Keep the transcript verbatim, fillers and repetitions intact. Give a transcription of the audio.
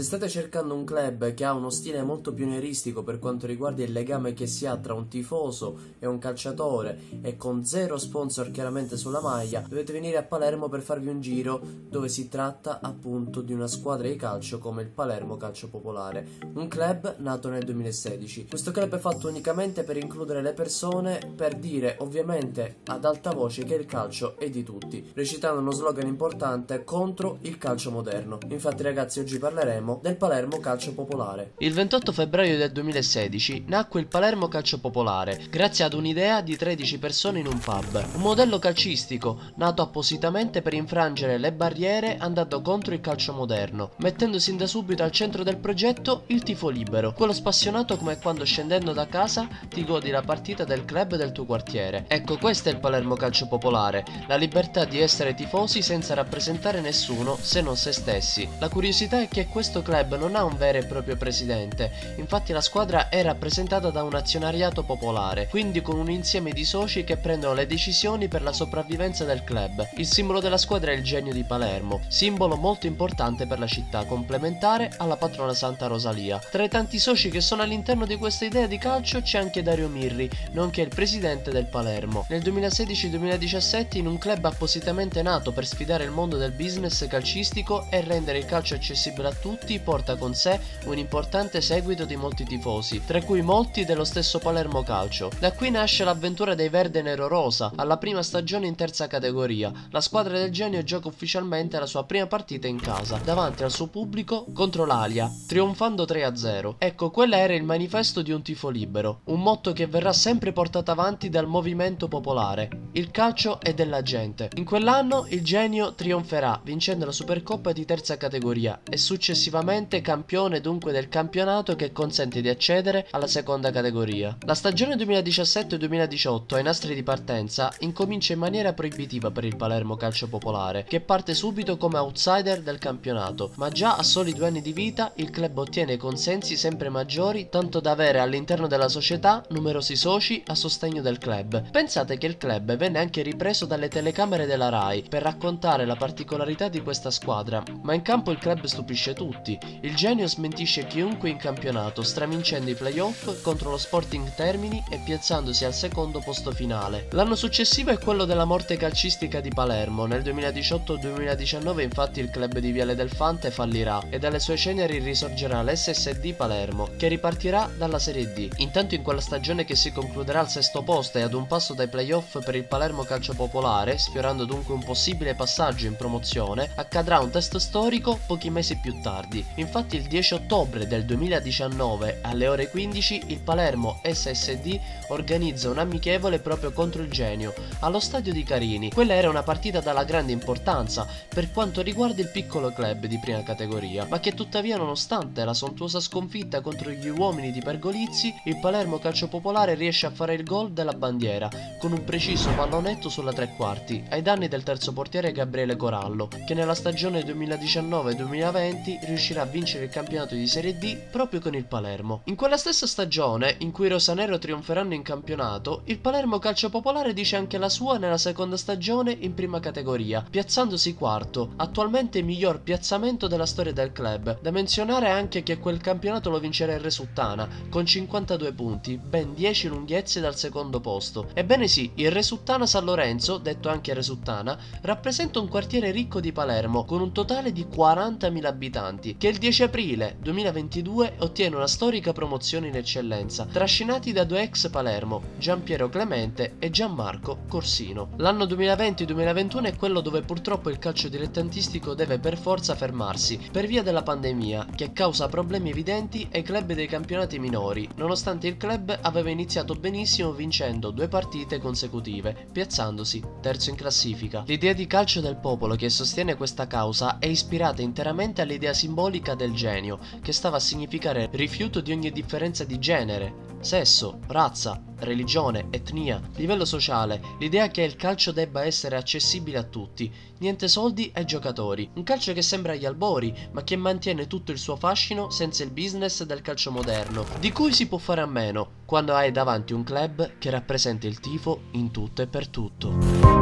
Se state cercando un club che ha uno stile molto pionieristico per quanto riguarda il legame che si ha tra un tifoso e un calciatore e con zero sponsor chiaramente sulla maglia, dovete venire a Palermo per farvi un giro, dove si tratta appunto di una squadra di calcio come il Palermo Calcio Popolare, un club nato nel duemilasedici. Questo club è fatto unicamente per includere le persone, per dire ovviamente ad alta voce che il calcio è di tutti, recitando uno slogan importante contro il calcio moderno. Infatti ragazzi, oggi parleremo del Palermo Calcio Popolare. Il ventotto febbraio del duemilasedici nacque il Palermo Calcio Popolare grazie ad un'idea di tredici persone in un pub, un modello calcistico nato appositamente per infrangere le barriere andando contro il calcio moderno, mettendo sin da subito al centro del progetto il tifo libero, quello spassionato come quando scendendo da casa ti godi la partita del club del tuo quartiere. Ecco, questo è il Palermo Calcio Popolare, la libertà di essere tifosi senza rappresentare nessuno se non se stessi. La curiosità è che questo club non ha un vero e proprio presidente, infatti la squadra è rappresentata da un azionariato popolare, quindi con un insieme di soci che prendono le decisioni per la sopravvivenza del club. Il simbolo della squadra è il Genio di Palermo, simbolo molto importante per la città, complementare alla patrona Santa Rosalia. Tra i tanti soci che sono all'interno di questa idea di calcio c'è anche Dario Mirri, nonché il presidente del Palermo. Nel duemilasedici duemiladiciassette, in un club appositamente nato per sfidare il mondo del business calcistico e rendere il calcio accessibile a tutti, porta con sé un importante seguito di molti tifosi, tra cui molti dello stesso Palermo Calcio. Da qui nasce l'avventura dei verde nero rosa. Alla prima stagione in terza categoria, la squadra del Genio gioca ufficialmente la sua prima partita in casa davanti al suo pubblico contro l'Alia, trionfando tre a zero. Ecco, quello era il manifesto di un tifo libero, un motto che verrà sempre portato avanti dal movimento popolare. Il calcio è della gente. In quell'anno il Genio trionferà vincendo la Supercoppa di terza categoria e successivamente campione dunque del campionato che consente di accedere alla seconda categoria. La stagione duemiladiciassette duemiladiciotto, ai nastri di partenza, incomincia in maniera proibitiva per il Palermo Calcio Popolare, che parte subito come outsider del campionato, ma già a soli due anni di vita il club ottiene consensi sempre maggiori, tanto da avere all'interno della società numerosi soci a sostegno del club. Pensate che il club venne anche ripreso dalle telecamere della Rai per raccontare la particolarità di questa squadra, ma in campo il club stupisce tutti. Il Genio smentisce chiunque in campionato, stramincendo i playoff contro lo Sporting Termini e piazzandosi al secondo posto finale. L'anno successivo è quello della morte calcistica di Palermo. Nel duemiladiciotto duemiladiciannove infatti il club di Viale del Fante fallirà e dalle sue ceneri risorgerà l'S S D Palermo, che ripartirà dalla Serie D. Intanto in quella stagione, che si concluderà al sesto posto e ad un passo dai playoff per il Palermo Calcio Popolare, sfiorando dunque un possibile passaggio in promozione, accadrà un test storico pochi mesi più tardi. Infatti il dieci ottobre del duemiladiciannove alle ore quindici il Palermo S S D organizza un amichevole proprio contro il Genio allo Stadio di Carini. Quella era una partita dalla grande importanza per quanto riguarda il piccolo club di prima categoria, ma che tuttavia, nonostante la sontuosa sconfitta contro gli uomini di Pergolizzi, il Palermo Calcio Popolare riesce a fare il gol della bandiera con un preciso pallonetto sulla tre quarti ai danni del terzo portiere Gabriele Corallo, che nella stagione duemiladiciannove duemilaventi riuscirà a vincere il campionato di Serie D proprio con il Palermo. In quella stessa stagione, in cui i rosanero trionferanno in campionato, il Palermo Calcio Popolare dice anche la sua nella seconda stagione in prima categoria, piazzandosi quarto, attualmente il miglior piazzamento della storia del club. Da menzionare anche che quel campionato lo vincerà il Resuttana con cinquantadue punti, ben dieci lunghezze dal secondo posto. Ebbene sì, il Resuttana San Lorenzo, detto anche Resuttana, rappresenta un quartiere ricco di Palermo con un totale di quarantamila abitanti, che il dieci aprile duemilaventidue ottiene una storica promozione in eccellenza, trascinati da due ex Palermo, Gian Piero Clemente e Gianmarco Corsino. L'anno duemilaventi duemilaventuno è quello dove purtroppo il calcio dilettantistico deve per forza fermarsi per via della pandemia, che causa problemi evidenti ai club dei campionati minori, nonostante il club aveva iniziato benissimo vincendo due partite consecutive, piazzandosi terzo in classifica. L'idea di calcio del popolo che sostiene questa causa è ispirata interamente all'idea simbolica del Genio, che stava a significare rifiuto di ogni differenza di genere, sesso, razza, religione, etnia, livello sociale, l'idea che il calcio debba essere accessibile a tutti, niente soldi ai giocatori, un calcio che sembra agli albori ma che mantiene tutto il suo fascino senza il business del calcio moderno, di cui si può fare a meno quando hai davanti un club che rappresenta il tifo in tutto e per tutto.